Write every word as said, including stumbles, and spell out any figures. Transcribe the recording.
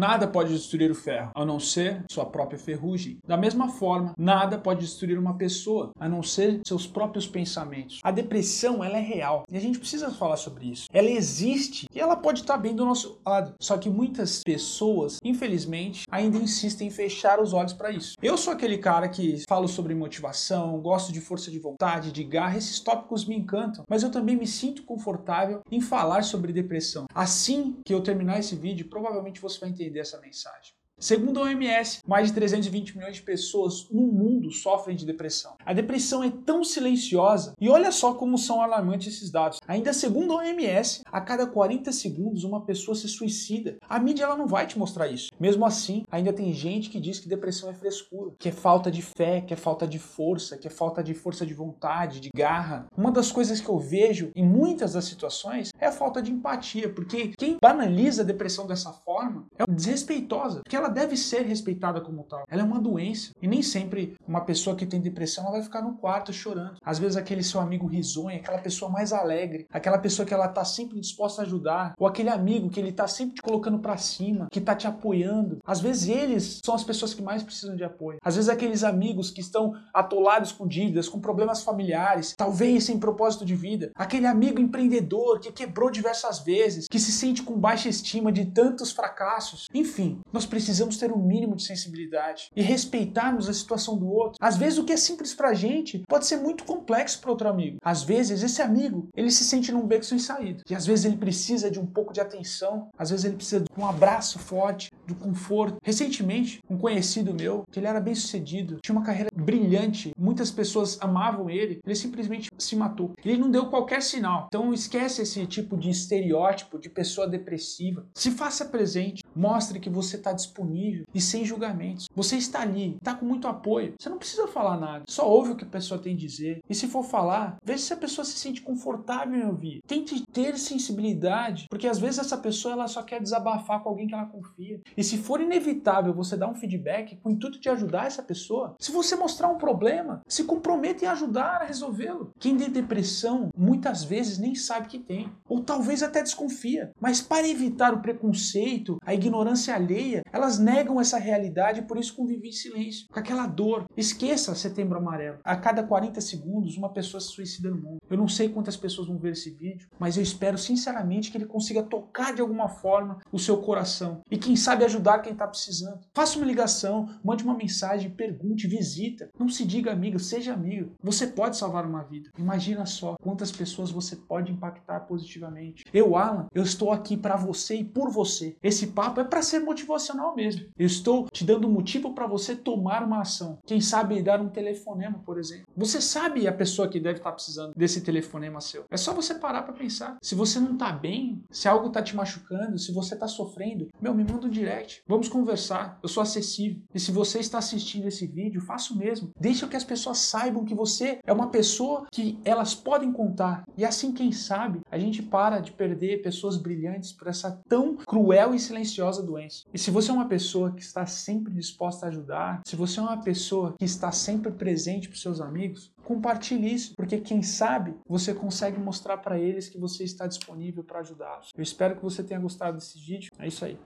Nada pode destruir o ferro, a não ser sua própria ferrugem. Da mesma forma, nada pode destruir uma pessoa, a não ser seus próprios pensamentos. A depressão, ela é real. E a gente precisa falar sobre isso. Ela existe e ela pode estar bem do nosso lado. Só que muitas pessoas, infelizmente, ainda insistem em fechar os olhos para isso. Eu sou aquele cara que falo sobre motivação, gosto de força de vontade, de garra. Esses tópicos me encantam. Mas eu também me sinto confortável em falar sobre depressão. Assim que eu terminar esse vídeo, provavelmente você vai entender essa mensagem. Segundo a O M S, mais de trezentos e vinte milhões de pessoas no mundo sofrem de depressão. A depressão é tão silenciosa, e olha só como são alarmantes esses dados. Ainda segundo a O M S, a cada quarenta segundos uma pessoa se suicida. A mídia ela não vai te mostrar isso. Mesmo assim, ainda tem gente que diz que depressão é frescura, que é falta de fé, que é falta de força, que é falta de força de vontade, de garra. Uma das coisas que eu vejo em muitas das situações é a falta de empatia, porque quem banaliza a depressão dessa forma é desrespeitosa, porque ela deve ser respeitada como tal. Ela é uma doença. E nem sempre uma pessoa que tem depressão ela vai ficar no quarto chorando. Às vezes aquele seu amigo risonho, aquela pessoa mais alegre, aquela pessoa que ela tá sempre disposta a ajudar, ou aquele amigo que ele tá sempre te colocando pra cima, que tá te apoiando. Às vezes eles são as pessoas que mais precisam de apoio. Às vezes aqueles amigos que estão atolados com dívidas, com problemas familiares, talvez sem propósito de vida. Aquele amigo empreendedor que quebrou diversas vezes, que se sente com baixa estima de tantos fracassos. Enfim, nós precisamos Precisamos ter um mínimo de sensibilidade e respeitarmos a situação do outro. Às vezes o que é simples pra gente pode ser muito complexo para outro amigo. Às vezes esse amigo, ele se sente num beco sem saída. E às vezes ele precisa de um pouco de atenção, às vezes ele precisa de um abraço forte, de um conforto. Recentemente, um conhecido meu, que ele era bem sucedido, tinha uma carreira brilhante, muitas pessoas amavam ele, ele simplesmente se matou. Ele não deu qualquer sinal. Então esquece esse tipo de estereótipo de pessoa depressiva. Se faça presente, mostre que você está disponível e sem julgamentos. Você está ali, está com muito apoio. Você não precisa falar nada. Só ouve o que a pessoa tem a dizer. E se for falar, veja se a pessoa se sente confortável em ouvir. Tente ter sensibilidade, porque às vezes essa pessoa ela só quer desabafar com alguém que ela confia. E se for inevitável você dar um feedback com o intuito de ajudar essa pessoa, se você mostrar um problema, se comprometa em ajudar a resolvê-lo. Quem tem depressão, muitas vezes nem sabe que tem. Ou talvez até desconfia. Mas para evitar o preconceito, a ignorância alheia, elas negam essa realidade e por isso convivem em silêncio, com aquela dor. Esqueça Setembro Amarelo. A cada quarenta segundos uma pessoa se suicida no mundo. Eu não sei quantas pessoas vão ver esse vídeo, mas eu espero sinceramente que ele consiga tocar de alguma forma o seu coração e quem sabe ajudar quem está precisando. Faça uma ligação, mande uma mensagem, pergunte, visita. Não se diga amigo, seja amigo. Você pode salvar uma vida. Imagina só quantas pessoas você pode impactar positivamente. Eu, Alan, eu estou aqui para você e por você. Esse papo é para ser motivacional mesmo. Eu estou te dando motivo para você tomar uma ação. Quem sabe dar um telefonema, por exemplo. Você sabe a pessoa que deve estar precisando desse telefonema seu. É só você parar para pensar. Se você não está bem, se algo está te machucando, se você está sofrendo, meu, me manda um direct. Vamos conversar. Eu sou acessível. E se você está assistindo esse vídeo, faça o mesmo. Deixa que as pessoas saibam que você é uma pessoa que elas podem contar. E assim, quem sabe, a gente para de perder pessoas brilhantes por essa tão cruel e silenciosa doença. E se você é uma pessoa pessoa que está sempre disposta a ajudar, se você é uma pessoa que está sempre presente para os seus amigos, compartilhe isso, porque quem sabe você consegue mostrar para eles que você está disponível para ajudá-los. Eu espero que você tenha gostado desse vídeo. É isso aí.